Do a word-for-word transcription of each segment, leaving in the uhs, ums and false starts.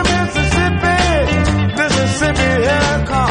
going to Mississippi, Mississippi, here I come.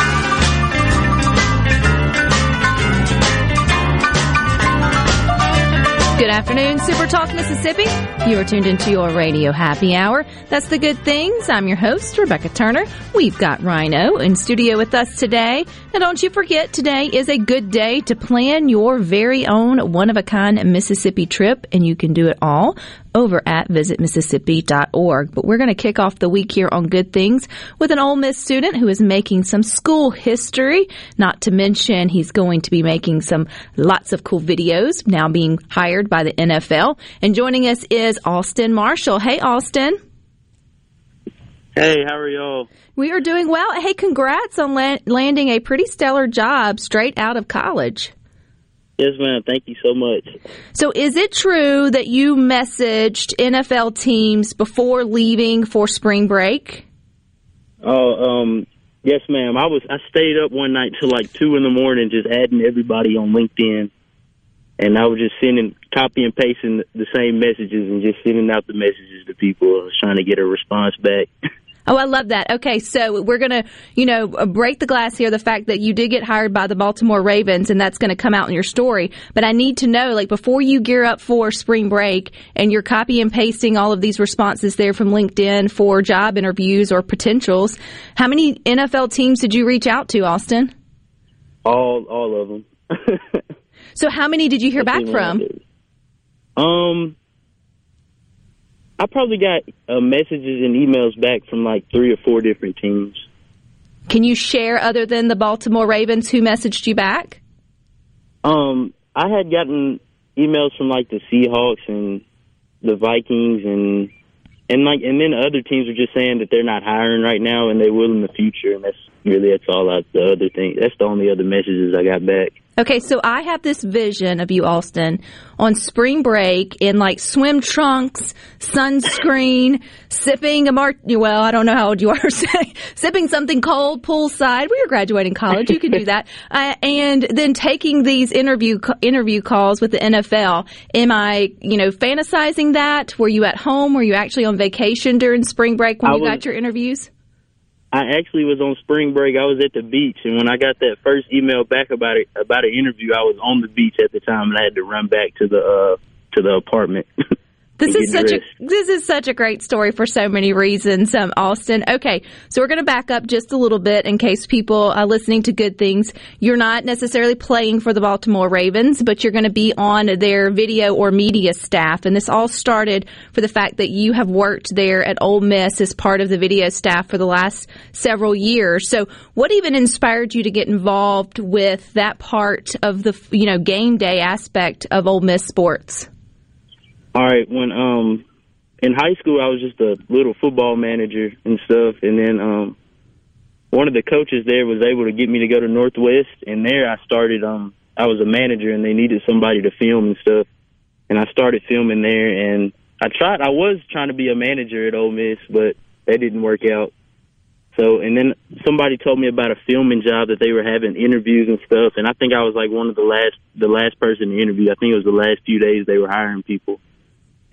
Good afternoon, Super Talk Mississippi. You are tuned into your radio happy hour. That's the Good Things. I'm your host, Rebecca Turner. We've got Rhino in studio with us today. Now, don't you forget, today is a good day to plan your very own one-of-a-kind Mississippi trip, and you can do it all over at visit mississippi dot org. But we're going to kick off the week here on Good Things with an Ole Miss student who is making some school history, not to mention he's going to be making some lots of cool videos, now being hired by the N F L. And joining us is Austin Marshall. Hey, Austin. Hey, how are y'all? We are doing well. Hey, congrats on la- landing a pretty stellar job straight out of college. Yes, ma'am. Thank you so much. So is it true that you messaged N F L teams before leaving for spring break? Oh, um, yes, ma'am. I was I stayed up one night till like two in the morning just adding everybody on LinkedIn. And I was just sending, copy and pasting the same messages and just sending out the messages to people. I was trying to get a response back. Oh, I love that. Okay, so we're going to, you know, break the glass here, the fact that you did get hired by the Baltimore Ravens, and that's going to come out in your story. But I need to know, like, before you gear up for spring break and you're copy and pasting all of these responses there from LinkedIn for job interviews or potentials, how many N F L teams did you reach out to, Austin? All all of them. So how many did you hear back from? Um... I probably got uh, messages and emails back from like three or four different teams. Can you share, other than the Baltimore Ravens, who messaged you back? Um, I had gotten emails from like the Seahawks and the Vikings, and and like and then other teams are just saying that they're not hiring right now and they will in the future, and that's really that's all I, the other thing. That's the only other messages I got back. Okay, so I have this vision of you, Austin, on spring break in, like, swim trunks, sunscreen, sipping a martini. Well, I don't know how old you are. Sipping something cold poolside. We were graduating college. You could do that. Uh, and then taking these interview interview calls with the N F L. Am I, you know, fantasizing that? Were you at home? Were you actually on vacation during spring break when I you was- got your interviews? I actually was on spring break. I was at the beach, and when I got that first email back about it, about an interview, I was on the beach at the time, and I had to run back to the uh, to the apartment. This is such dressed. a this is such a great story for so many reasons, um, Austin. Okay, so we're going to back up just a little bit in case people are listening to Good Things. You're not necessarily playing for the Baltimore Ravens, but you're going to be on their video or media staff. And this all started for the fact that you have worked there at Ole Miss as part of the video staff for the last several years. So what even inspired you to get involved with that part of the, you know, game day aspect of Ole Miss sports? All right, when um in high school I was just a little football manager and stuff, and then um one of the coaches there was able to get me to go to Northwest, and there I started um I was a manager and they needed somebody to film and stuff, and I started filming there, and I tried I was trying to be a manager at Ole Miss, but that didn't work out. So, and then somebody told me about a filming job that they were having interviews and stuff, and I think I was like one of the last the last person to interview. I think it was the last few days they were hiring people.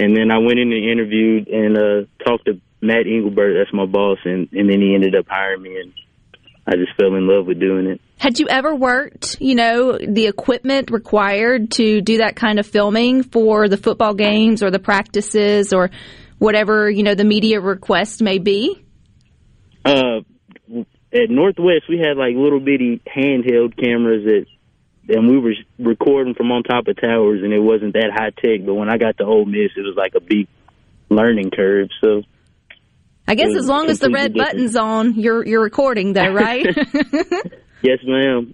And then I went in and interviewed and uh, talked to Matt Engelbert, that's my boss, and, and then he ended up hiring me, and I just fell in love with doing it. Had you ever worked, you know, the equipment required to do that kind of filming for the football games or the practices or whatever, you know, the media request may be? Uh, at Northwest, we had, like, little bitty handheld cameras that... and we were recording from on top of towers, and it wasn't that high-tech. But when I got to Ole Miss, it was like a big learning curve. So I guess as long as the red different. button's on, you're you're recording, though, right? Yes, ma'am.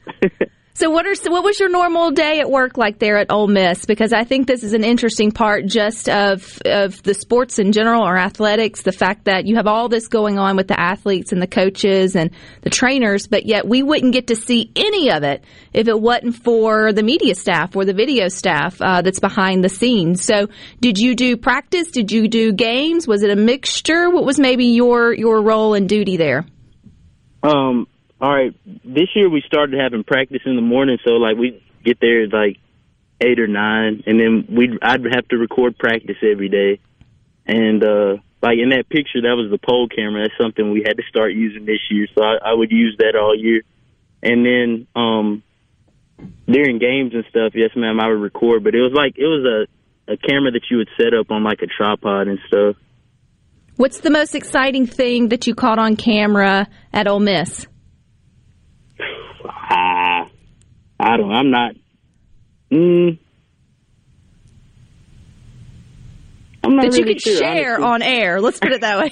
So what are what was your normal day at work like there at Ole Miss? Because I think this is an interesting part just of of the sports in general or athletics, the fact that you have all this going on with the athletes and the coaches and the trainers, but yet we wouldn't get to see any of it if it wasn't for the media staff or the video staff uh, that's behind the scenes. So did you do practice? Did you do games? Was it a mixture? What was maybe your, your role and duty there? Um. All right, this year we started having practice in the morning, so, like, we'd get there at, like, eight or nine, and then we'd I'd have to record practice every day. And, uh, like, in that picture, that was the pole camera. That's something we had to start using this year, so I, I would use that all year. And then um, during games and stuff, yes, ma'am, I would record, but it was, like, it was a, a camera that you would set up on, like, a tripod and stuff. What's the most exciting thing that you caught on camera at Ole Miss? I, I don't, I'm not, mm, I'm not that really you could sure, share honestly. On air. Let's put it that way.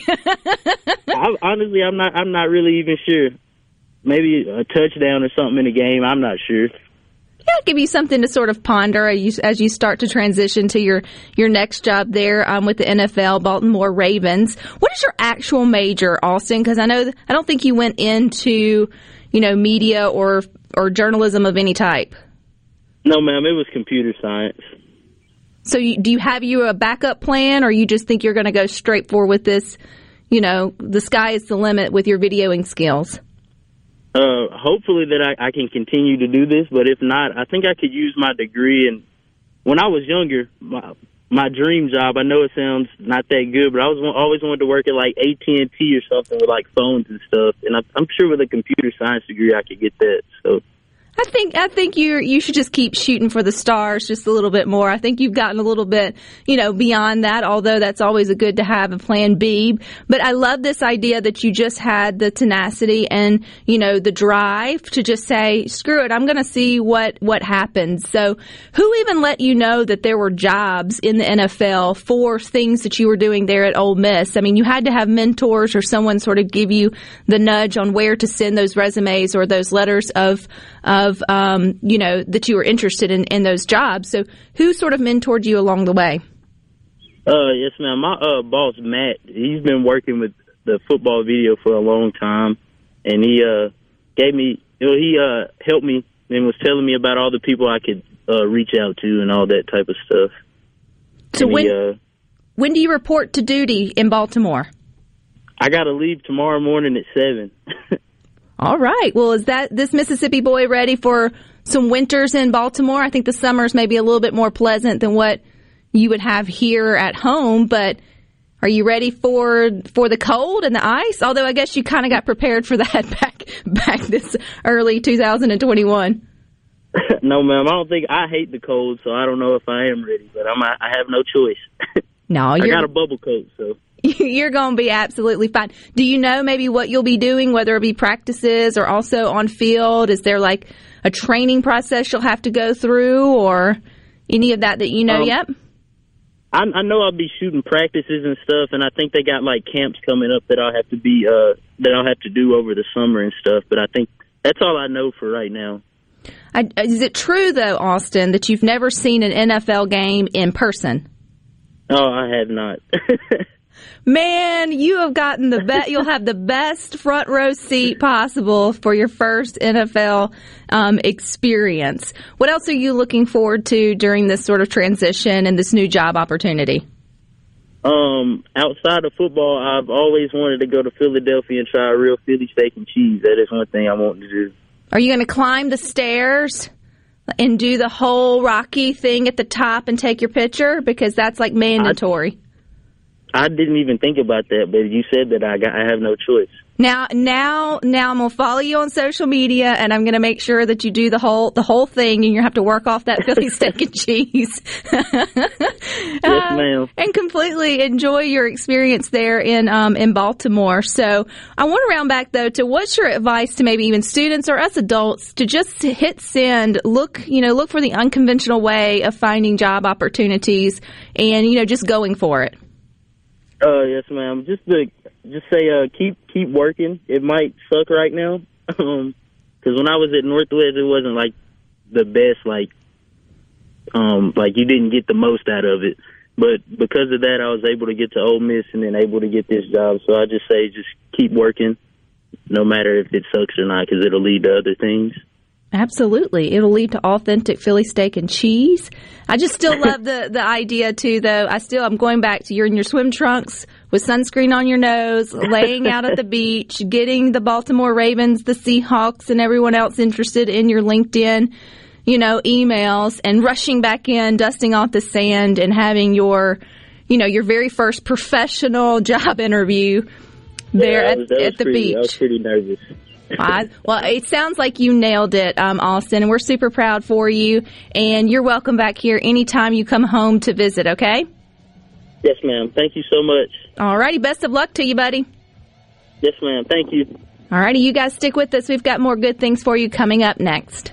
I, honestly, I'm not, I'm not really even sure. Maybe a touchdown or something in a game. I'm not sure. Yeah, give you something to sort of ponder as you start to transition to your, your next job there um, with the N F L, Baltimore Ravens. What is your actual major, Austin? Because I know I don't think you went into, you know, media or or journalism of any type. No, ma'am, it was computer science. So you, do you have you a backup plan, or you just think you're going to go straight for with this? You know, the sky is the limit with your videoing skills. Uh, hopefully that I, I can continue to do this, but if not, I think I could use my degree. And when I was younger, my, my dream job, I know it sounds not that good, but I was always wanted to work at like A T and T or something with like phones and stuff. And I'm, I'm sure with a computer science degree, I could get that. So I think I think you you should just keep shooting for the stars just a little bit more. I think you've gotten a little bit, you know, beyond that, although that's always a good to have a plan B. But I love this idea that you just had the tenacity and, you know, the drive to just say, screw it, I'm going to see what, what happens. So who even let you know that there were jobs in the N F L for things that you were doing there at Ole Miss? I mean, you had to have mentors or someone sort of give you the nudge on where to send those resumes or those letters of uh, of, um, you know, that you were interested in, in those jobs. So who sort of mentored you along the way? Uh, yes, ma'am. My uh, boss, Matt, he's been working with the football video for a long time. And he uh, gave me, you know, he uh, helped me and was telling me about all the people I could uh, reach out to and all that type of stuff. So and when he, uh, when do you report to duty in Baltimore? I got to leave tomorrow morning at seven. All right. Well, is that this Mississippi boy ready for some winters in Baltimore? I think the summers may be a little bit more pleasant than what you would have here at home. But are you ready for for the cold and the ice? Although I guess you kind of got prepared for that back back this early two thousand twenty-one. No, ma'am. I don't think I hate the cold, so I don't know if I am ready. But I'm, I have no choice. No, you're... I got a bubble coat, so. You're going to be absolutely fine. Do you know maybe what you'll be doing, whether it be practices or also on field? Is there like a training process you'll have to go through or any of that that you know um, yet? I, I know I'll be shooting practices and stuff, and I think they got like camps coming up that I'll have to be uh, that I'll have to do over the summer and stuff. But I think that's all I know for right now. I, is it true though, Austin, that you've never seen an N F L game in person? Oh, I have not. Man, you have gotten the best. You'll have the best front row seat possible for your first N F L um, experience. What else are you looking forward to during this sort of transition and this new job opportunity? Um, outside of football, I've always wanted to go to Philadelphia and try a real Philly steak and cheese. That is one thing I want to do. Are you going to climb the stairs and do the whole Rocky thing at the top and take your picture? Because that's like mandatory. I- I didn't even think about that, but you said that I got, I have no choice. Now, now, now I'm going to follow you on social media, and I'm going to make sure that you do the whole the whole thing, and you have to work off that Philly steak and cheese. Yes, ma'am. Uh, and completely enjoy your experience there in um, in Baltimore. So I want to round back, though, to what's your advice to maybe even students or us adults to just hit send, look, you know, look for the unconventional way of finding job opportunities and, you know, just going for it. Uh, yes, ma'am. Just to, just say uh, keep keep working. It might suck right now, because um, when I was at Northwest, it wasn't like the best, like, um, like you didn't get the most out of it. But because of that, I was able to get to Ole Miss and then able to get this job. So I just say just keep working, no matter if it sucks or not, because it'll lead to other things. Absolutely. It'll lead to authentic Philly steak and cheese. I just still love the, the idea, too, though. I still, I'm going back to you're in your swim trunks with sunscreen on your nose, laying out at the beach, getting the Baltimore Ravens, the Seahawks, and everyone else interested in your LinkedIn, you know, emails, and rushing back in, dusting off the sand, and having your, you know, your very first professional job interview there yeah, at, was, at the pretty, beach. I was pretty nervous. I, well, it sounds like you nailed it, um, Austin, and we're super proud for you. And you're welcome back here anytime you come home to visit, okay? Yes, ma'am. Thank you so much. All righty. Best of luck to you, buddy. Yes, ma'am. Thank you. All righty. You guys stick with us. We've got more good things for you coming up next.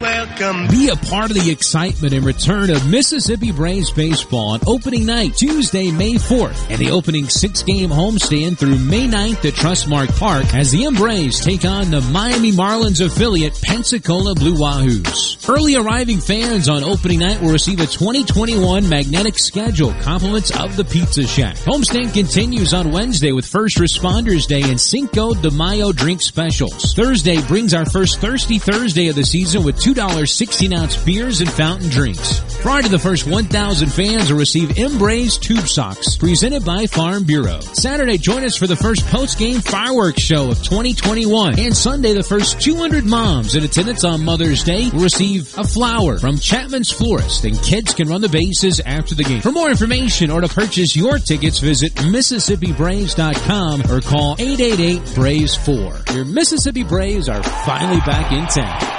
Welcome. Be a part of the excitement and return of Mississippi Braves baseball on opening night, Tuesday, May fourth, and the opening six-game homestand through May ninth at Trustmark Park as the M Braves take on the Miami Marlins affiliate Pensacola Blue Wahoos. Early arriving fans on opening night will receive a twenty twenty-one magnetic schedule, compliments of the Pizza Shack. Homestand continues on Wednesday with First Responders Day and Cinco de Mayo drink specials. Thursday brings our first Thirsty Thursday of the season with two two dollar sixteen ounce beers and fountain drinks. Prior to the first one thousand fans will receive M Braves tube socks presented by Farm Bureau. Saturday, join us for the first post-game fireworks show of twenty twenty-one. And Sunday, the first two hundred moms in attendance on Mother's Day will receive a flower from Chapman's Florist, and kids can run the bases after the game. For more information or to purchase your tickets, visit Mississippi Braves dot com or call eight eight eight, BRAVES four. Your Mississippi Braves are finally back in town.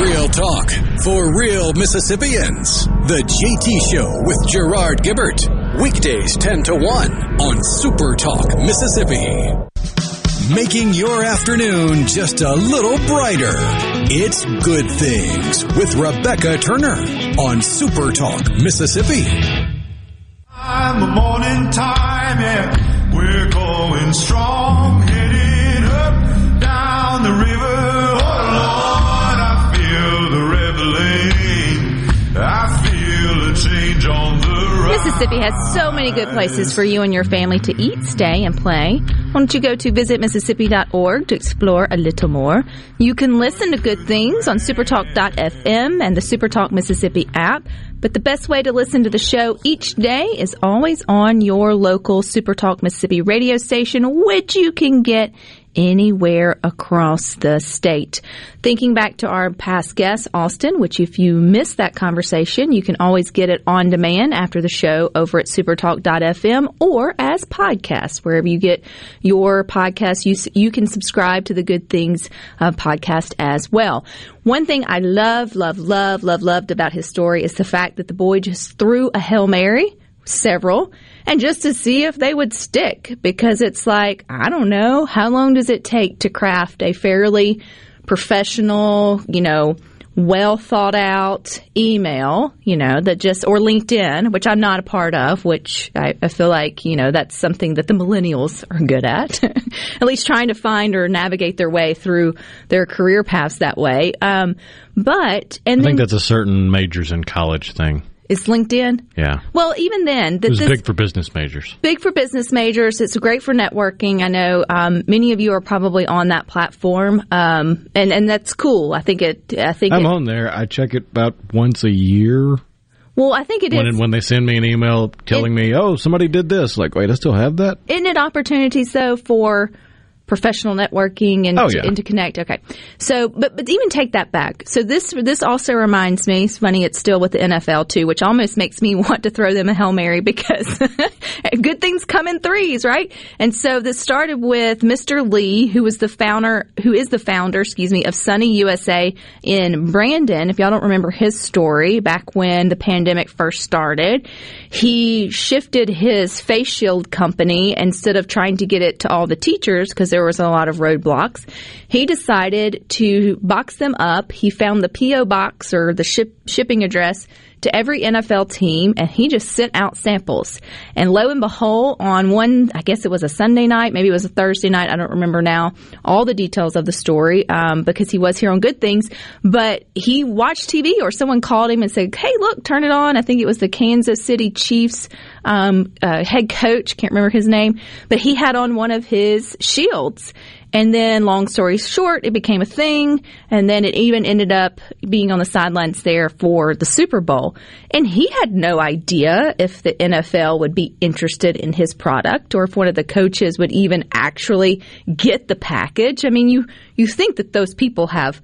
Real talk for real Mississippians. The J T Show with Gerard Gibbert. Weekdays ten to one on Super Talk Mississippi. Making your afternoon just a little brighter. It's Good Things with Rebecca Turner on Super Talk Mississippi. I'm the morning time, yeah, we're going strong, headed up, down the river, oh Lord, I feel the reveling, I feel a change on the rise. Mississippi has so many good places for you and your family to eat, stay, and play. Why don't you go to visit mississippi dot org to explore a little more. You can listen to good things on Supertalk dot f m and the Supertalk Mississippi app. But the best way to listen to the show each day is always on your local Supertalk Mississippi radio station, which you can get anywhere across the state. Thinking back to our past guest, Austin, which if you missed that conversation, you can always get it on demand after the show over at supertalk dot f m or as podcasts. Wherever you get your podcast, you, you can subscribe to the Good Things uh, podcast as well. One thing I love, love, love, love, loved about his story is the fact that the boy just threw a Hail Mary, several, and just to see if they would stick, because it's like, I don't know, how long does it take to craft a fairly professional, you know, well thought out email, you know, that just, or LinkedIn, which I'm not a part of, which I, I feel like, you know, that's something that the millennials are good at, at least trying to find or navigate their way through their career paths that way. Um, but, and I then, think that's a certain majors in college thing. It's LinkedIn. Yeah. Well, even then. The, it's big for business majors. Big for business majors. It's great for networking. I know um, many of you are probably on that platform, um, and, and that's cool. I think it. I think I'm it, on there. I check it about once a year. Well, I think it when, is. When they send me an email telling it, me, oh, somebody did this, like, wait, I still have that? Isn't it opportunities, though, for professional networking and, oh, yeah. and to connect. Okay. So, but, but even take that back. So this, this also reminds me, it's funny, it's still with the N F L too, which almost makes me want to throw them a Hail Mary because good things come in threes, right? And so this started with Mister Lee, who was the founder, who is the founder, excuse me, of Sunny U S A in Brandon. If y'all don't remember his story, back when the pandemic first started, he shifted his face shield company instead of trying to get it to all the teachers because they're there was a lot of roadblocks. He decided to box them up. He found the P O box or the ship, shipping address to every N F L team, and he just sent out samples. And lo and behold, on one, I guess it was a Sunday night, maybe it was a Thursday night, I don't remember now, all the details of the story, um, because he was here on Good Things, but he watched T V or someone called him and said, hey, look, turn it on. I think it was the Kansas City Chiefs um, uh, head coach, can't remember his name, but he had on one of his shields. And then, long story short, it became a thing, and then it even ended up being on the sidelines there for the Super Bowl. And he had no idea if the N F L would be interested in his product or if one of the coaches would even actually get the package. I mean, you, you think that those people have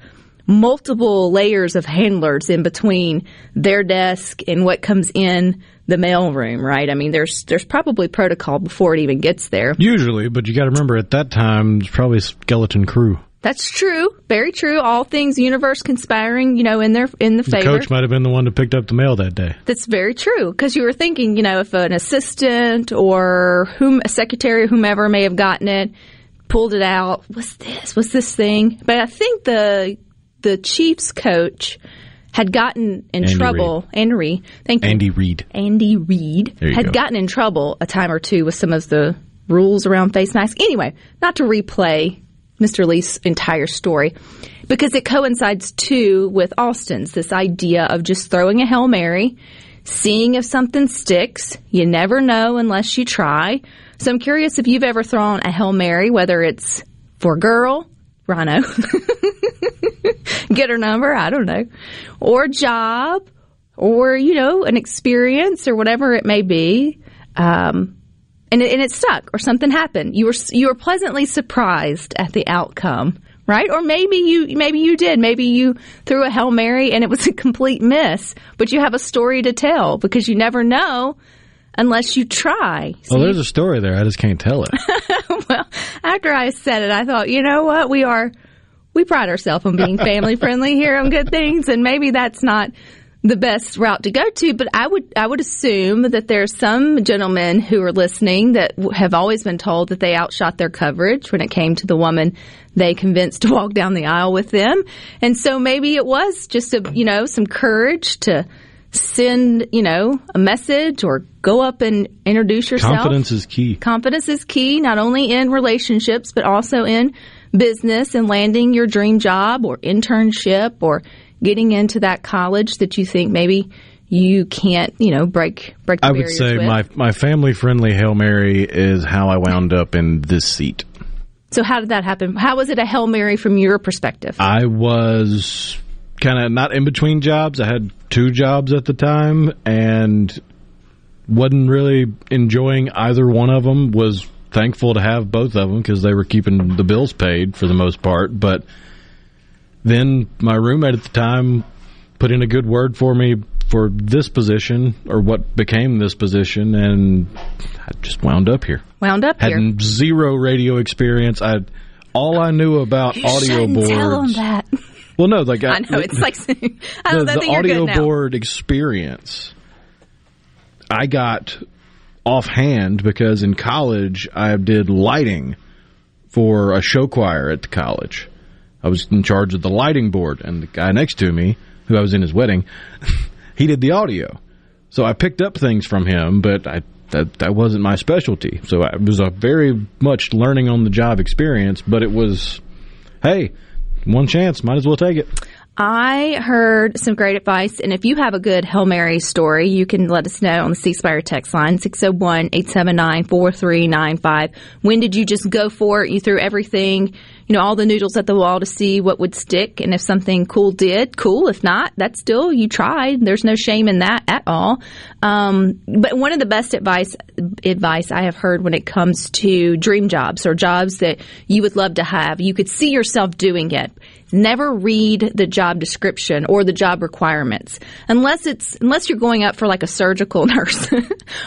multiple layers of handlers in between their desk and what comes in the mail room, right? I mean, there's there's probably protocol before it even gets there. Usually, but you got to remember at that time, it's probably a skeleton crew. That's true. Very true. All things universe conspiring, you know, in their in the favor. The coach might have been the one that picked up the mail that day. That's very true, because you were thinking, you know, if an assistant or whom a secretary or whomever may have gotten it, pulled it out, what's this? What's this thing? But I think the the Chiefs coach had gotten in Andy trouble. Reed. Andy, thank you. Andy Reid. Andy Reid had go. gotten in trouble a time or two with some of the rules around face masks. Anyway, not to replay Mister Lee's entire story, because it coincides too with Austin's, this idea of just throwing a Hail Mary, seeing if something sticks. You never know unless you try. So I'm curious if you've ever thrown a Hail Mary, whether it's for girl, Rhino, get her number, I don't know, or job, or, you know, an experience or whatever it may be, um, and, it, and it stuck or something happened. You were you were pleasantly surprised at the outcome, right? Or maybe you maybe you did. Maybe you threw a Hail Mary and it was a complete miss, but you have a story to tell because you never know unless you try. See? Well, there's a story there. I just can't tell it. Well, after I said it, I thought, you know what? We are, we pride ourselves on being family friendly here on Good Things, and maybe that's not the best route to go to. But I would, I would assume that there's some gentlemen who are listening that have always been told that they outshot their coverage when it came to the woman they convinced to walk down the aisle with them, and so maybe it was just a, you know, some courage to send, you know, a message or go up and introduce yourself. Confidence is key. Confidence is key, not only in relationships, but also in business and landing your dream job or internship or getting into that college that you think maybe you can't, you know, break break the barriers with. I would say my, my family-friendly Hail Mary is how I wound up in this seat. So how did that happen? How was it a Hail Mary from your perspective? I was kind of not in between jobs. I had two jobs at the time and wasn't really enjoying either one of them. Was thankful to have both of them because they were keeping the bills paid for the most part. But then my roommate at the time put in a good word for me for this position, or what became this position, and I just wound up here. Wound up Had here. Had zero radio experience. I all I knew about you audio boards. Tell them that. Well, no, like I, I know it's like I don't the, know the audio board experience. I got offhand because in college I did lighting for a show choir at the college. I was in charge of the lighting board, and the guy next to me, who I was in his wedding. He did the audio. So I picked up things from him, but I, that, that wasn't my specialty. So I, it was a very much learning on the job experience, but it was, hey, one chance, might as well take it. I heard some great advice, and if you have a good Hail Mary story, you can let us know on the C Spire text line, six oh one, eight seven nine, four three nine five. When did you just go for it? You threw everything, you know, all the noodles at the wall to see what would stick, and if something cool did, cool. If not, that's still, you tried. There's no shame in that at all. Um, but one of the best advice advice I have heard when it comes to dream jobs or jobs that you would love to have, you could see yourself doing it. Never read the job description or the job requirements unless it's unless you're going up for like a surgical nurse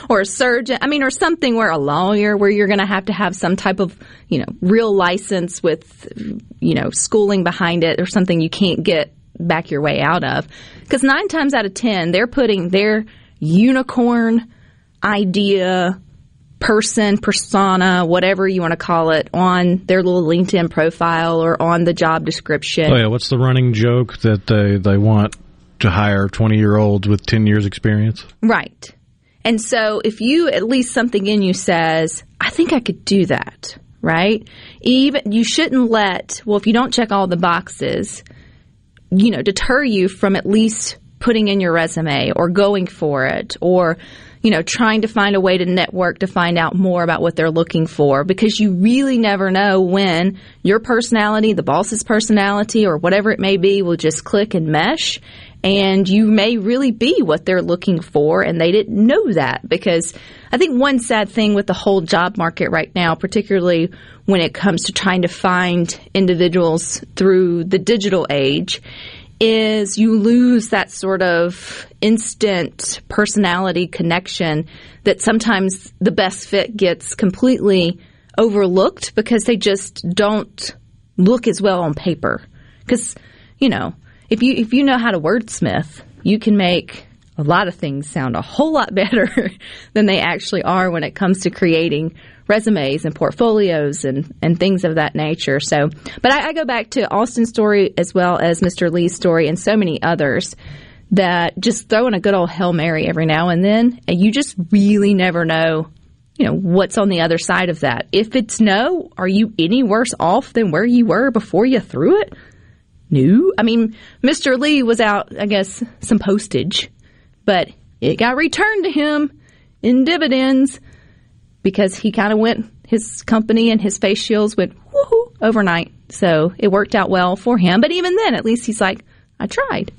or a surgeon. I mean, or something where a lawyer, where you're going to have to have some type of, you know, real license with, you know, schooling behind it or something you can't get back your way out of. Because nine times out of ten, they're putting their unicorn idea, person, persona, whatever you want to call it, on their little LinkedIn profile or on the job description. Oh, yeah. What's the running joke that they, they want to hire twenty-year-olds with ten years experience? Right. And so if you, at least something in you says, I think I could do that, right? Even you shouldn't let, well, if you don't check all the boxes, you know, deter you from at least putting in your resume or going for it or, you know, trying to find a way to network to find out more about what they're looking for, because you really never know when your personality, the boss's personality, or whatever it may be will just click and mesh, and you may really be what they're looking for, and they didn't know that. Because I think one sad thing with the whole job market right now, particularly when it comes to trying to find individuals through the digital age, is you lose that sort of instant personality connection that sometimes the best fit gets completely overlooked because they just don't look as well on paper. Because, you know, if you if you know how to wordsmith, you can make a lot of things sound a whole lot better than they actually are when it comes to creating resumes and portfolios and, and things of that nature. So, but I, I go back to Austin's story as well as Mister Lee's story and so many others that just throw in a good old Hail Mary every now and then, and you just really never know, you know, what's on the other side of that. If it's no, are you any worse off than where you were before you threw it? No. I mean, Mister Lee was out, I guess, some postage, but it got returned to him in dividends because he kind of went, his company and his face shields went woohoo overnight. So it worked out well for him. But even then, at least he's like, I tried.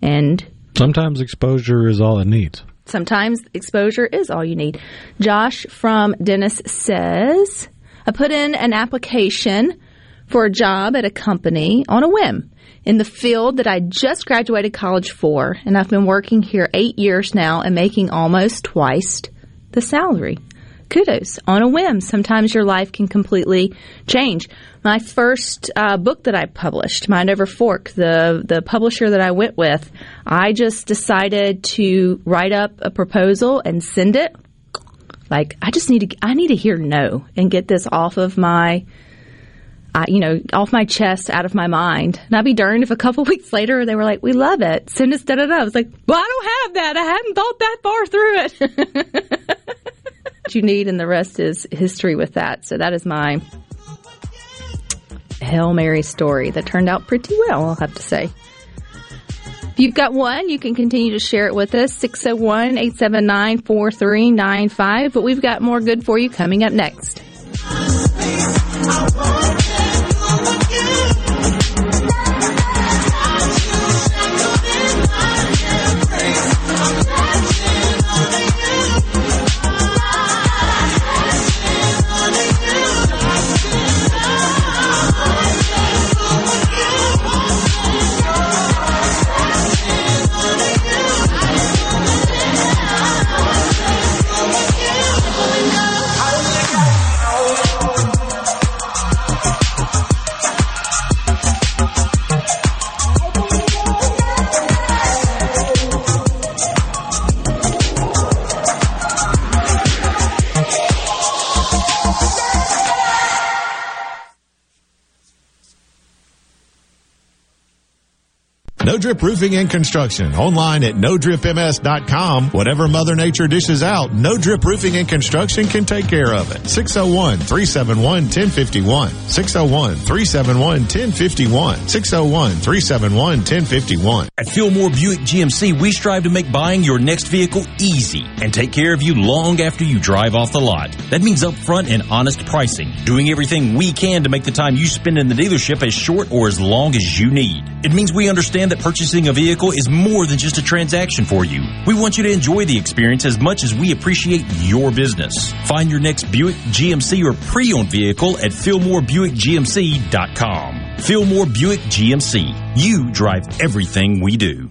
And sometimes exposure is all it needs. Sometimes exposure is all you need. Josh from Dennis says, I put in an application for a job at a company on a whim in the field that I just graduated college for, and I've been working here eight years now and making almost twice the salary. Kudos. On a whim. Sometimes your life can completely change. My first uh, book that I published, Mind Over Fork, the, the publisher that I went with, I just decided to write up a proposal and send it. Like, I just need to, I need to hear no and get this off of my I, you know, off my chest, out of my mind. And I'd be darned if a couple weeks later they were like, we love it. Send us da-da-da. I was like, well, I don't have that. I hadn't thought that far through it. What you need, and the rest is history with that. So that is my Hail Mary story that turned out pretty well, I'll have to say. If you've got one, you can continue to share it with us, six oh one, eight seven nine, four three nine five. But we've got more good for you coming up next. No Drip Roofing and Construction. Online at no drip m s dot com. Whatever Mother Nature dishes out, No Drip Roofing and Construction can take care of it. six oh one, three seven one, one oh five one. six oh one, three seven one, one oh five one. six oh one, three seven one, one oh five one. At Fillmore Buick G M C, we strive to make buying your next vehicle easy and take care of you long after you drive off the lot. That means upfront and honest pricing, doing everything we can to make the time you spend in the dealership as short or as long as you need. It means we understand that purchasing a vehicle is more than just a transaction for you. We want you to enjoy the experience as much as we appreciate your business. Find your next Buick, G M C, or pre-owned vehicle at fillmore buick g m c dot com. Fillmore Buick G M C. You drive everything we do.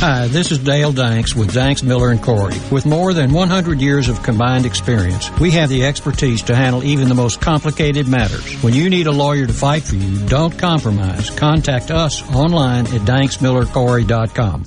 Hi, this is Dale Danks with Danks, Miller and Corey. With more than one hundred years of combined experience, we have the expertise to handle even the most complicated matters. When you need a lawyer to fight for you, don't compromise. Contact us online at danks miller corey dot com.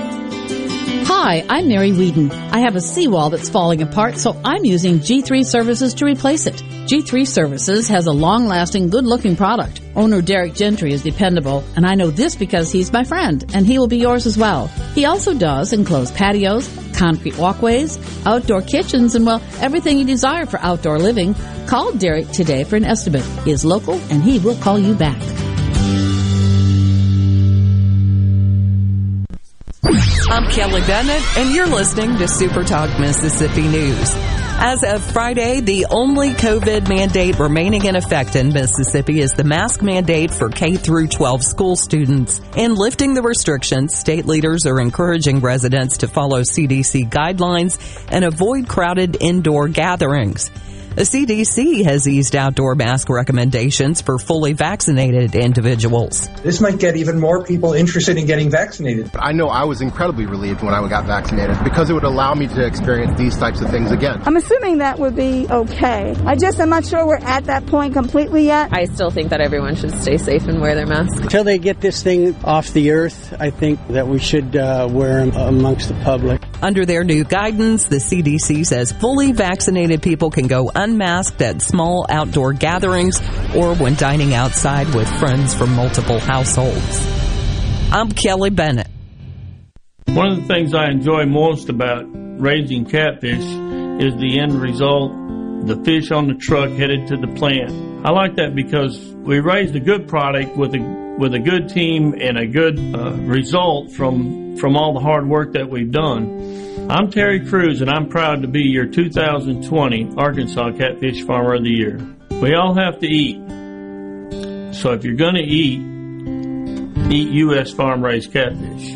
Hi, I'm Mary Whedon. I have a seawall that's falling apart, so I'm using G three Services to replace it. G three Services has a long-lasting, good-looking product. Owner Derek Gentry is dependable, and I know this because he's my friend, and he will be yours as well. He also does enclosed patios, concrete walkways, outdoor kitchens, and, well, everything you desire for outdoor living. Call Derek today for an estimate. He is local, and he will call you back. I'm Kelly Bennett, and you're listening to Super Talk Mississippi News. As of Friday, the only COVID mandate remaining in effect in Mississippi is the mask mandate for K through twelve school students. In lifting the restrictions, state leaders are encouraging residents to follow C D C guidelines and avoid crowded indoor gatherings. The C D C has eased outdoor mask recommendations for fully vaccinated individuals. This might get even more people interested in getting vaccinated. I know I was incredibly relieved when I got vaccinated because it would allow me to experience these types of things again. I'm a assuming that would be okay. I just am not sure we're at that point completely yet. I still think that everyone should stay safe and wear their masks. Until they get this thing off the earth, I think that we should uh, wear them amongst the public. Under their new guidance, the C D C says fully vaccinated people can go unmasked at small outdoor gatherings or when dining outside with friends from multiple households. I'm Kelly Bennett. One of the things I enjoy most about raising catfish is the end result, the fish on the truck headed to the plant. I like that because we raised a good product with a with a good team and a good uh, result from from all the hard work that we've done. I'm Terry Cruz, and I'm proud to be your two thousand twenty Arkansas Catfish Farmer of the Year. We all have to eat, so if you're going to eat, eat U S farm-raised catfish.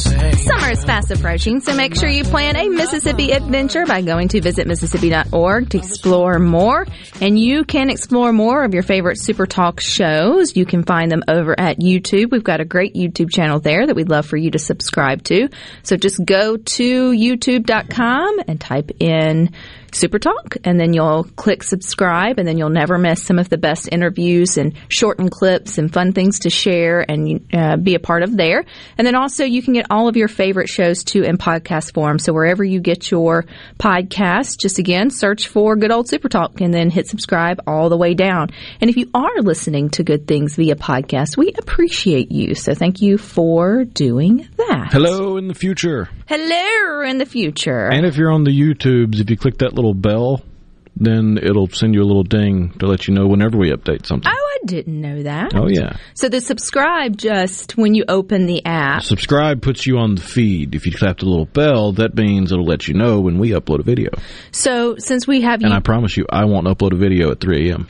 Summer is fast approaching, so make sure you plan a Mississippi adventure by going to visit mississippi dot org to explore more. And you can explore more of your favorite Super Talk shows. You can find them over at YouTube. We've got a great YouTube channel there that we'd love for you to subscribe to. So just go to youtube dot com and type in Super Talk, and then you'll click subscribe, and then you'll never miss some of the best interviews and shortened clips and fun things to share and uh, be a part of there. And then also you can get all of your favorite shows too in podcast form. So wherever you get your podcast, just again search for Good Old Super Talk and then hit subscribe all the way down. And if you are listening to Good Things via podcast, we appreciate you. So thank you for doing that. Hello in the future. Hello in the future. And if you're on the YouTubes, if you click that little bell, then it'll send you a little ding to let you know whenever we update something. Oh, I didn't know that. Oh, yeah. So the subscribe, just when you open the app. Subscribe puts you on the feed. If you tap the little bell, that means it'll let you know when we upload a video. So since we have you... And I promise you, I won't upload a video at three a.m.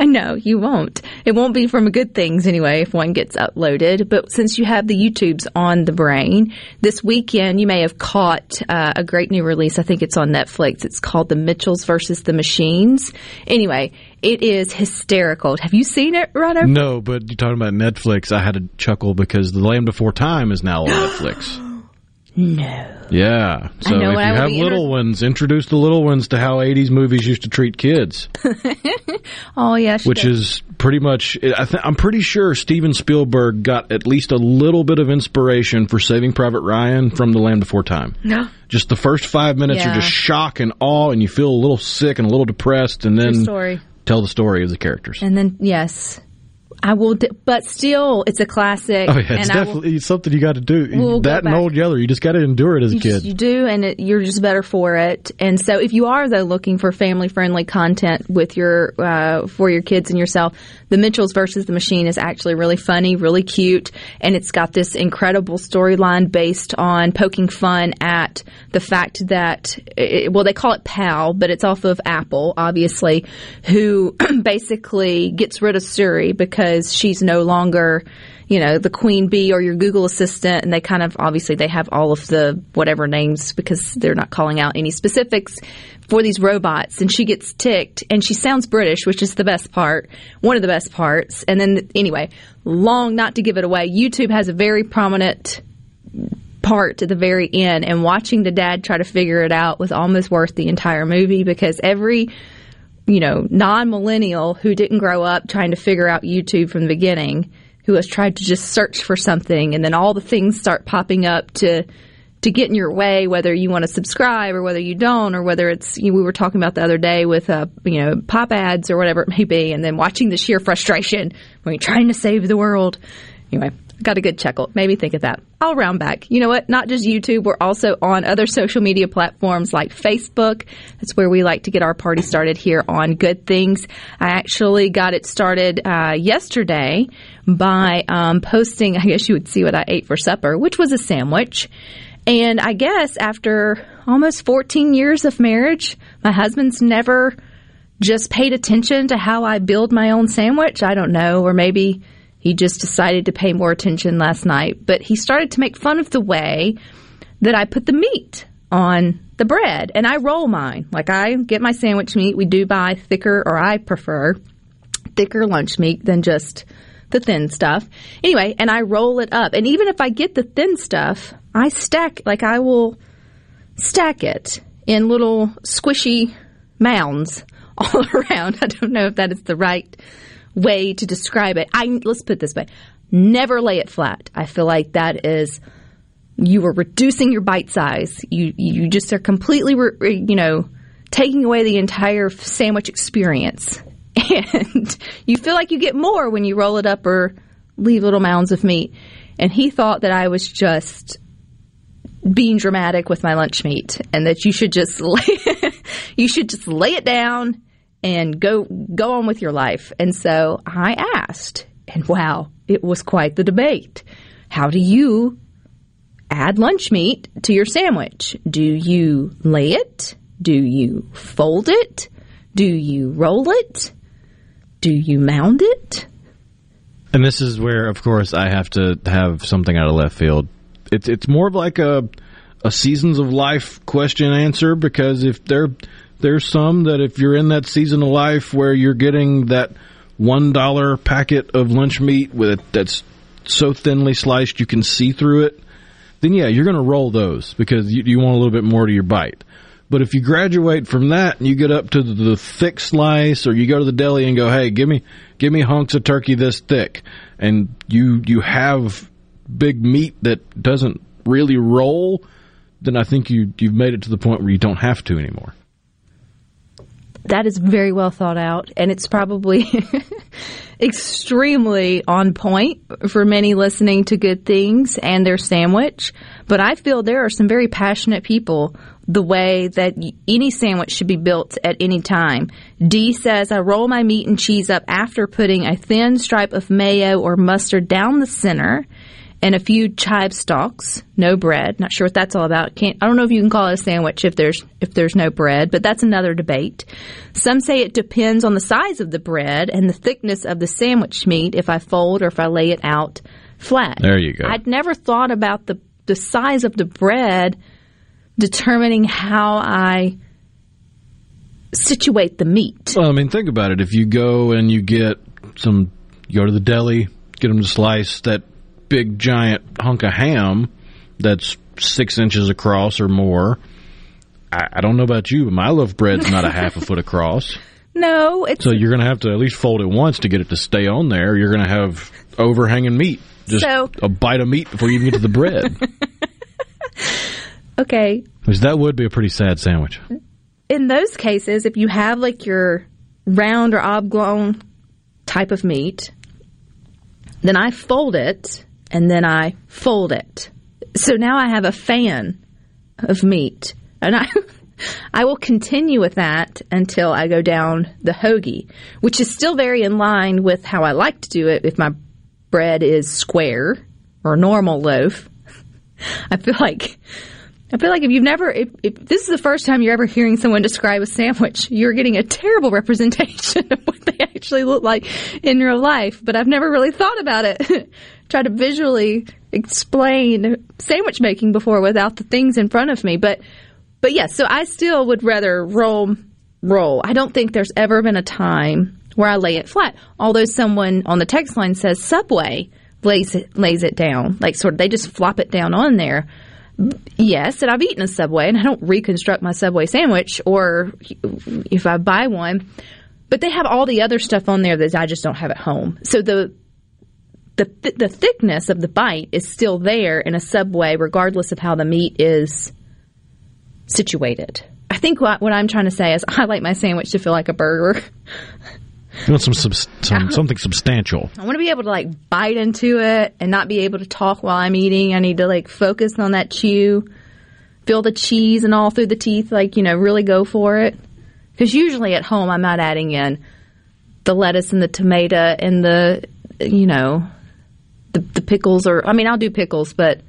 No, you won't. It won't be from Good Things anyway if one gets uploaded. But since you have the YouTubes on the brain, this weekend you may have caught uh, a great new release. I think it's on Netflix. It's called The Mitchells versus the Machines. Anyway, it is hysterical. Have you seen it, Roto? No, but you're talking about Netflix. I had a chuckle because The Land Before Time is now on Netflix. No. Yeah. So if you have little inter- ones, introduce the little ones to how eighties movies used to treat kids. Oh, yeah. Which did. Is pretty much, I th- I'm pretty sure Steven Spielberg got at least a little bit of inspiration for Saving Private Ryan from The Land Before Time. No. Just the first five minutes yeah. are just shock and awe, and you feel a little sick and a little depressed, and then story. Tell the story of the characters. And then, yes. I will, d- but still, it's a classic. Oh, yeah, it's and definitely will, something you got to do. We'll that and Old Yeller, you just got to endure it as you a kid. Just, you do, and it, you're just better for it. And so, if you are though looking for family-friendly content with your uh, for your kids and yourself, The Mitchells versus the Machine is actually really funny, really cute, and it's got this incredible storyline based on poking fun at the fact that it, well, they call it P A L, but it's off of Apple, obviously, who basically gets rid of Siri because because she's no longer, you know, the queen bee or your Google assistant. And they kind of, obviously they have all of the whatever names because they're not calling out any specifics for these robots. And she gets ticked and she sounds British, which is the best part, one of the best parts. And then anyway, long, not to give it away, YouTube has a very prominent part at the very end, and watching the dad try to figure it out was almost worth the entire movie because every, you know, non-millennial who didn't grow up trying to figure out YouTube from the beginning, who has tried to just search for something, and then all the things start popping up to to get in your way, whether you want to subscribe or whether you don't, or whether it's, you know, we were talking about the other day with, uh, you know, pop ads or whatever it may be, and then watching the sheer frustration when you're trying to save the world. Anyway, got a good chuckle. Made me think of that. I'll round back. You know what? Not just YouTube. We're also on other social media platforms like Facebook. That's where we like to get our party started here on Good Things. I actually got it started uh, yesterday by um, posting, I guess you would see what I ate for supper, which was a sandwich. And I guess after almost fourteen years of marriage, my husband's never just paid attention to how I build my own sandwich. I don't know. Or maybe he just decided to pay more attention last night. But he started to make fun of the way that I put the meat on the bread. And I roll mine. Like, I get my sandwich meat. We do buy thicker, or I prefer thicker lunch meat than just the thin stuff. Anyway, and I roll it up. And even if I get the thin stuff, I stack, like I will stack it in little squishy mounds all around. I don't know if that is the right way to describe it. I, let's put it this way. Never lay it flat. I feel like that is, you are reducing your bite size. You, you just are completely, re, you know, taking away the entire sandwich experience. And you feel like you get more when you roll it up or leave little mounds of meat. And he thought that I was just being dramatic with my lunch meat, and that you should just lay, you should just lay it down and go go on with your life. And so I asked, and wow, it was quite the debate. How do you add lunch meat to your sandwich? Do you lay it? Do you fold it? Do you roll it? Do you mound it? And this is where, of course, I have to have something out of left field. It's it's more of like a a seasons of life question answer, because if there there's some that if you're in that season of life where you're getting that one dollar packet of lunch meat with that's so thinly sliced you can see through it, then yeah, you're going to roll those because you, you want a little bit more to your bite. But if you graduate from that and you get up to the thick slice, or you go to the deli and go, hey, give me give me hunks of turkey this thick, and you you have big meat that doesn't really roll, then I think you, you've made it to the point where you don't have to anymore. That is very well thought out, and it's probably extremely on point for many listening to Good Things and their sandwich. But I feel there are some very passionate people the way that any sandwich should be built at any time. D says, I roll my meat and cheese up after putting a thin stripe of mayo or mustard down the center and a few chive stalks, no bread. Not sure what that's all about. Can't, I don't know if you can call it a sandwich if there's if there's no bread, but that's another debate. Some say it depends on the size of the bread and the thickness of the sandwich meat, if I fold or if I lay it out flat. There you go. I'd never thought about the, the size of the bread determining how I situate the meat. Well, I mean, think about it. If you go and you get some, you go to the deli, get them to slice that big giant hunk of ham that's six inches across or more. I, I don't know about you, but my loaf bread's not a half a foot across. No. It's, so you're going to have to at least fold it once to get it to stay on there. You're going to have overhanging meat. Just so, a bite of meat before you even get to the bread. Okay. Which that would be a pretty sad sandwich. In those cases, if you have like your round or oblong type of meat, then I fold it. And then I fold it. So now I have a fan of meat. And I I will continue with that until I go down the hoagie, which is still very in line with how I like to do it if my bread is square or normal loaf. I feel like I feel like if you've never, if, if this is the first time you're ever hearing someone describe a sandwich, you're getting a terrible representation of what they actually look like in real life. But I've never really thought about it. Try to visually explain sandwich making before without the things in front of me. But, but yes, yeah, so I still would rather roll, roll. I don't think there's ever been a time where I lay it flat. Although someone on the text line says Subway lays it, lays it down. Like sort of, they just flop it down on there. Yes, and I've eaten a Subway, and I don't reconstruct my Subway sandwich, or if I buy one. But they have all the other stuff on there that I just don't have at home. So the the th- the thickness of the bite is still there in a Subway, regardless of how the meat is situated. I think what, what I'm trying to say is I like my sandwich to feel like a burger. You want some, some, some something substantial. I want to be able to like bite into it and not be able to talk while I'm eating. I need to like focus on that chew, feel the cheese and all through the teeth, like, you know, really go for it. Because usually at home I'm not adding in the lettuce and the tomato and the, you know, the, the pickles. Or I mean, I'll do pickles, but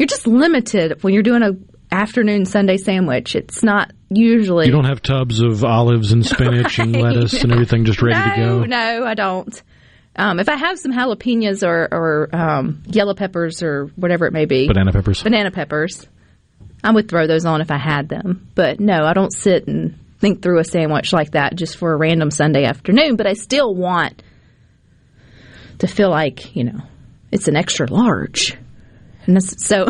you're just limited when you're doing a afternoon Sunday sandwich. It's not usually. You don't have tubs of olives and spinach right. and lettuce and everything just ready no, to go? No, I don't. Um, if I have some jalapenos or, or um, yellow peppers or whatever it may be. Banana peppers. Banana peppers. I would throw those on if I had them. But no, I don't sit and think through a sandwich like that just for a random Sunday afternoon. But I still want to feel like, you know, it's an extra large. And that's, so...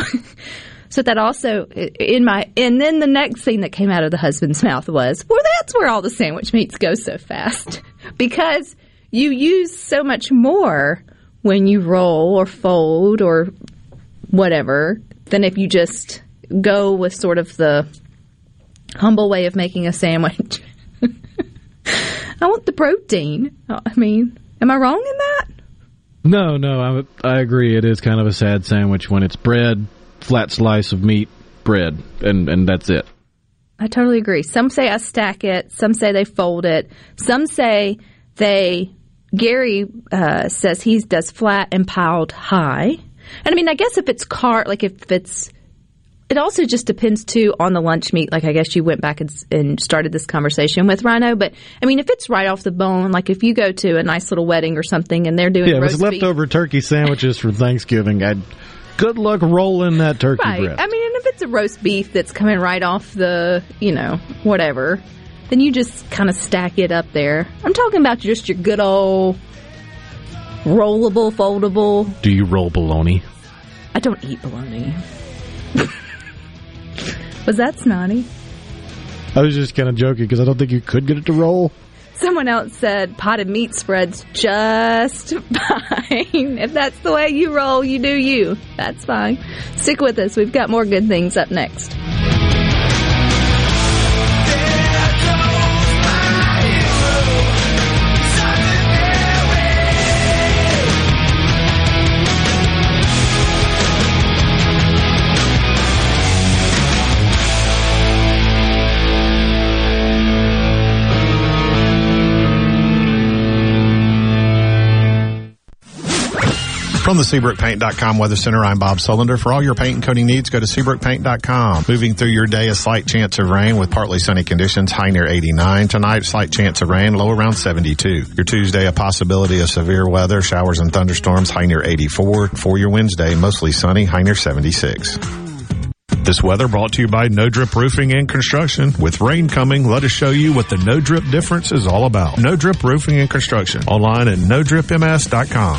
So that also in my and then the next thing that came out of the husband's mouth was, well, that's where all the sandwich meats go so fast because you use so much more when you roll or fold or whatever than if you just go with sort of the humble way of making a sandwich. I want the protein. I mean, am I wrong in that? No, no, I, I agree. It is kind of a sad sandwich when it's bread. Flat slice of meat, bread, and, and that's it. I totally agree. Some say I stack it. Some say they fold it. Some say they – Gary uh, says he does flat and piled high. And, I mean, I guess if it's car – like if it's – it also just depends, too, on the lunch meat. Like I guess you went back and, and started this conversation with Rhino. But, I mean, if it's right off the bone, like if you go to a nice little wedding or something and they're doing yeah, roast beef. Yeah, it was leftover turkey sandwiches from Thanksgiving. I'd – Good luck rolling that turkey right. breast. I mean, and if it's a roast beef that's coming right off the, you know, whatever, then you just kind of stack it up there. I'm talking about just your good old rollable, foldable. Do you roll bologna? I don't eat bologna. Was that snotty? I was just kind of joking because I don't think you could get it to roll. Someone else said potted meat spreads just fine. If that's the way you roll, you do you. That's fine. Stick with us. We've got more good things up next. From the Seabrook Paint dot com Weather Center, I'm Bob Sullender. For all your paint and coating needs, go to Seabrook Paint dot com. Moving through your day, a slight chance of rain with partly sunny conditions, high near eighty-nine. Tonight, slight chance of rain, low around seventy-two. Your Tuesday, a possibility of severe weather, showers and thunderstorms, high near eighty-four. For your Wednesday, mostly sunny, high near seventy-six. This weather brought to you by No Drip Roofing and Construction. With rain coming, let us show you what the No Drip difference is all about. No Drip Roofing and Construction, online at no drip m s dot com.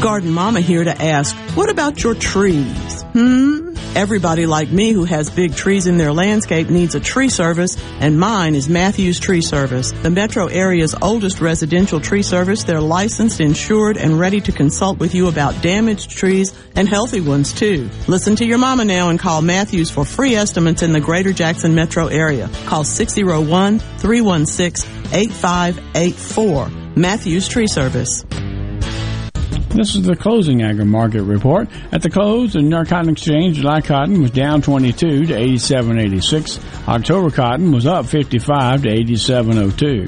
Garden Mama here to ask, what about your trees? Hmm? Everybody like me who has big trees in their landscape needs a tree service, and mine is Matthews Tree Service, the metro area's oldest residential tree service. They're licensed, insured, and ready to consult with you about damaged trees and healthy ones, too. Listen to your mama now and call Matthews for free estimates in the greater Jackson metro area. Call six oh one, three one six, eight five eight four. Matthews Tree Service. This is the closing agri-market report. At the close, the New York Cotton Exchange, July cotton was down twenty-two to eighty-seven eighty-six. October cotton was up fifty-five to eighty-seven oh two.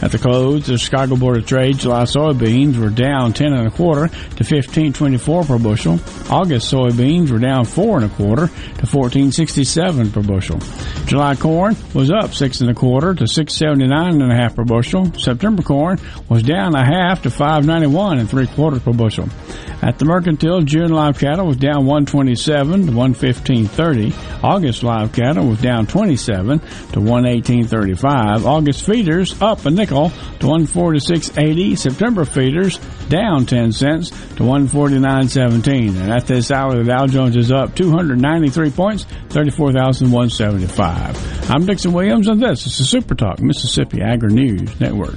At the close, the Chicago Board of Trade, July soybeans were down ten and a quarter to fifteen twenty-four per bushel. August soybeans were down four and a quarter to fourteen sixty-seven per bushel. July corn was up six and a quarter to six seventy-nine and a half per bushel. September corn was down a half to five ninety-one and three quarters per bushel. bushel. At the Mercantile, June live cattle was down one twenty-seven to one fifteen thirty. August live cattle was down twenty-seven to one eighteen thirty-five. August feeders up a nickel to one forty-six eighty. September feeders down ten cents to one forty-nine seventeen. And at this hour, the Dow Jones is up two ninety-three points, thirty-four thousand one hundred seventy-five. I'm Dixon Williams, and this is the Super Talk Mississippi Agri News Network.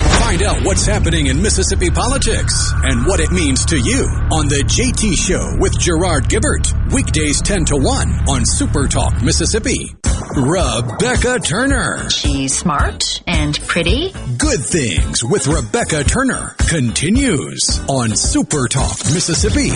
Find out what's happening in Mississippi politics and what it means to you on The J T Show with Gerard Gibbert. Weekdays ten to one on Super Talk Mississippi. Rebecca Turner. She's smart and pretty. Good Things with Rebecca Turner continues on Super Talk Mississippi.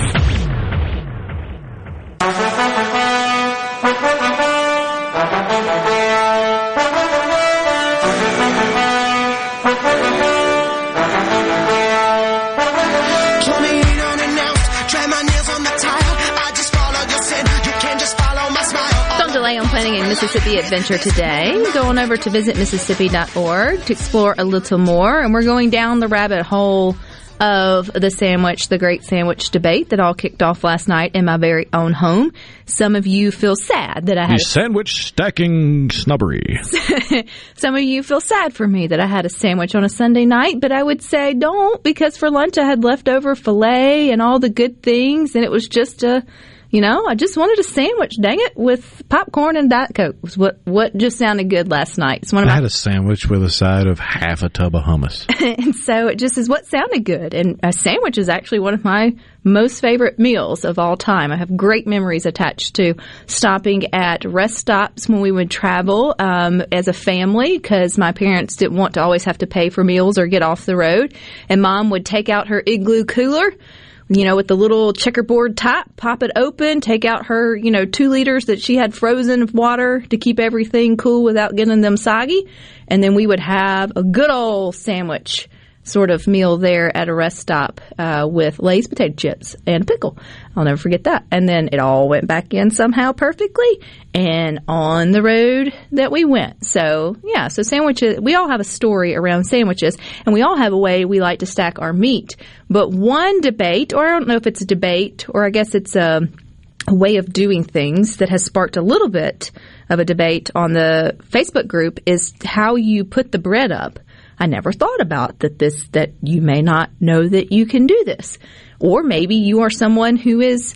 Mississippi Adventure today. Going over to visit mississippi dot org to explore a little more, and we're going down the rabbit hole of the sandwich, the great sandwich debate that all kicked off last night in my very own home. Some of you feel sad that I had... The sandwich stacking snobbery. Some of you feel sad for me that I had a sandwich on a Sunday night, but I would say don't, because for lunch I had leftover filet and all the good things, and it was just a... You know, I just wanted a sandwich, dang it, with popcorn and Diet Coke. Was what what just sounded good last night. It's one of my- I had a sandwich with a side of half a tub of hummus. And so it just is what sounded good. And a sandwich is actually one of my most favorite meals of all time. I have great memories attached to stopping at rest stops when we would travel um, as a family, because my parents didn't want to always have to pay for meals or get off the road. And Mom would take out her Igloo cooler, you know, with the little checkerboard top, pop it open, take out her, you know, two liters that she had frozen of water to keep everything cool without getting them soggy. And then we would have a good old sandwich sort of meal there at a rest stop uh, with Lay's potato chips and a pickle. I'll never forget that. And then it all went back in somehow perfectly and on the road that we went. So, yeah, so sandwiches, we all have a story around sandwiches, and we all have a way we like to stack our meat. But one debate, or I don't know if it's a debate, or I guess it's a way of doing things that has sparked a little bit of a debate on the Facebook group is how you put the bread up. I never thought about that this that you may not know that you can do this. Or maybe you are someone who is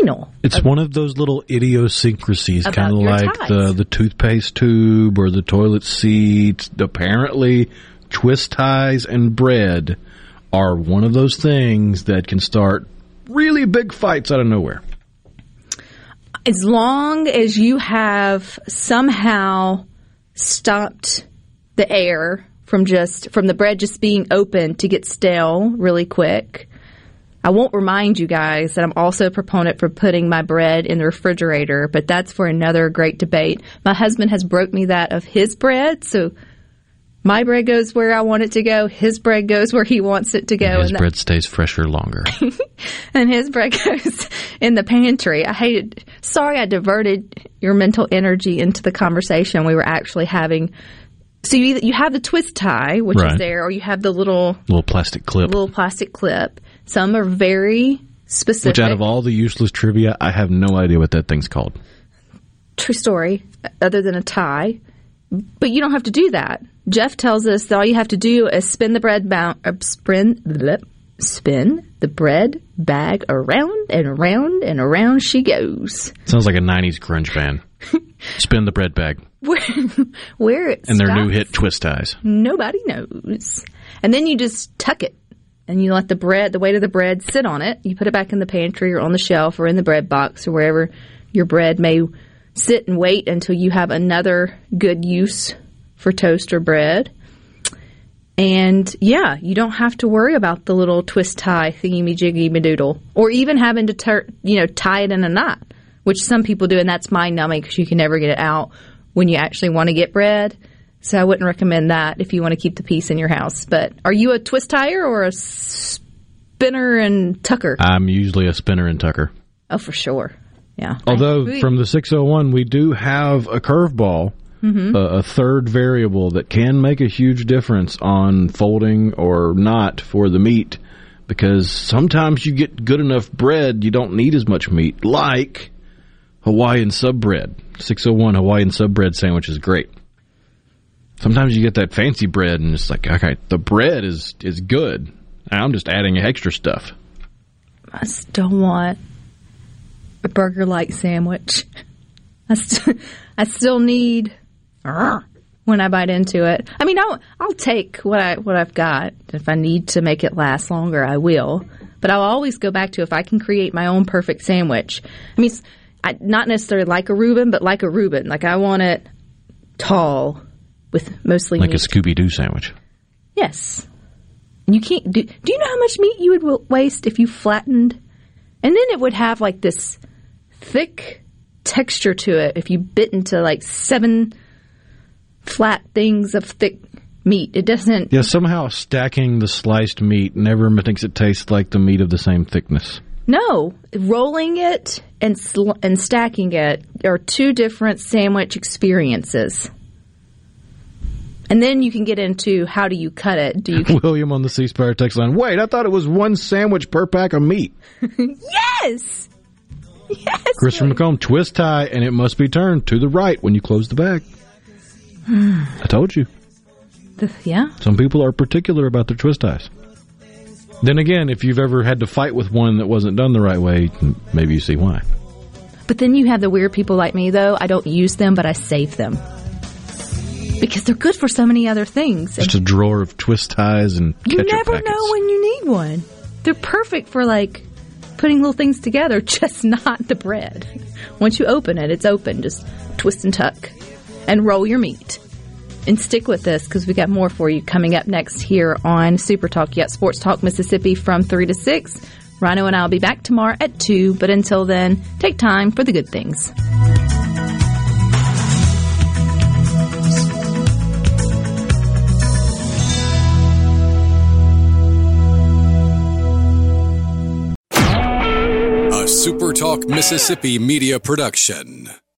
anal. It's of, one of those little idiosyncrasies, kind of like ties. the the toothpaste tube or the toilet seat. Apparently, twist ties and bread are one of those things that can start really big fights out of nowhere. As long as you have somehow stopped the air from just from the bread just being open to get stale really quick. I won't remind you guys that I'm also a proponent for putting my bread in the refrigerator, but that's for another great debate. My husband has broke me that of his bread, so my bread goes where I want it to go. His bread goes where he wants it to go. And his and bread that, stays fresher longer. And his bread goes in the pantry. I hated. Sorry I diverted your mental energy into the conversation we were actually having. So you either, you have the twist tie, which right. is there, or you have the little... Little plastic clip. Little plastic clip. Some are very specific. Which out of all the useless trivia, I have no idea what that thing's called. True story, other than a tie. But you don't have to do that. Jeff tells us that all you have to do is spin the bread ba- uh, spin, blip, spin the bread bag around and around and around she goes. Sounds like a nineties grunge band. Spin the bread bag. Where, where it And their stops, new hit, twist ties. Nobody knows. And then you just tuck it, and you let the bread, the weight of the bread, sit on it. You put it back in the pantry or on the shelf or in the bread box or wherever your bread may sit and wait until you have another good use for toast or bread. And, yeah, you don't have to worry about the little twist tie thingy-me-jiggy-me-doodle or even having to tur- you know, tie it in a knot, which some people do, and that's mind-numbing because you can never get it out when you actually want to get bread. So I wouldn't recommend that if you want to keep the peace in your house. But are you a twist tire or a spinner and tucker? I'm usually a spinner and tucker. Oh, for sure. Yeah. Although from the six oh one, we do have a curveball, mm-hmm. a, a third variable that can make a huge difference on folding or not for the meat, because sometimes you get good enough bread, you don't need as much meat, like Hawaiian sub bread. six oh one Hawaiian sub bread sandwich is great. Sometimes you get that fancy bread and it's like, okay, the bread is, is good. I'm just adding extra stuff. I still want a burger-like sandwich. I, st- I still need when I bite into it. I mean, I'll, I'll take what, I, what I've got. If I need to make it last longer, I will. But I'll always go back to if I can create my own perfect sandwich. I mean, it's, I, not necessarily like a Reuben, but like a Reuben. Like, I want it tall with mostly like meat. Like a Scooby-Doo sandwich. Yes. And you can't do... Do you know how much meat you would waste if you flattened? And then it would have, like, this thick texture to it if you bit into, like, seven flat things of thick meat. It doesn't... Yeah, somehow stacking the sliced meat never makes it taste like the meat of the same thickness. No. Rolling it... And sl- and stacking it are two different sandwich experiences. And then you can get into how do you cut it. Do you c- William on the C-Spire text line. Wait, I thought it was one sandwich per pack of meat. Yes! Yes! Christopher McComb, twist tie, and it must be turned to the right when you close the bag. I told you. The, yeah. Some people are particular about their twist ties. Then again, if you've ever had to fight with one that wasn't done the right way, maybe you see why. But then you have the weird people like me, though. I don't use them, but I save them. Because they're good for so many other things. Just a drawer of twist ties and ketchup packets. You never know when you need one. They're perfect for, like, putting little things together, just not the bread. Once you open it, it's open. Just twist and tuck and roll your meat. And stick with this because we got more for you coming up next here on Super Talk. You got Sports Talk Mississippi from three to six. Rhino and I will be back tomorrow at two. But until then, take time for the good things. A Super Talk Mississippi media production.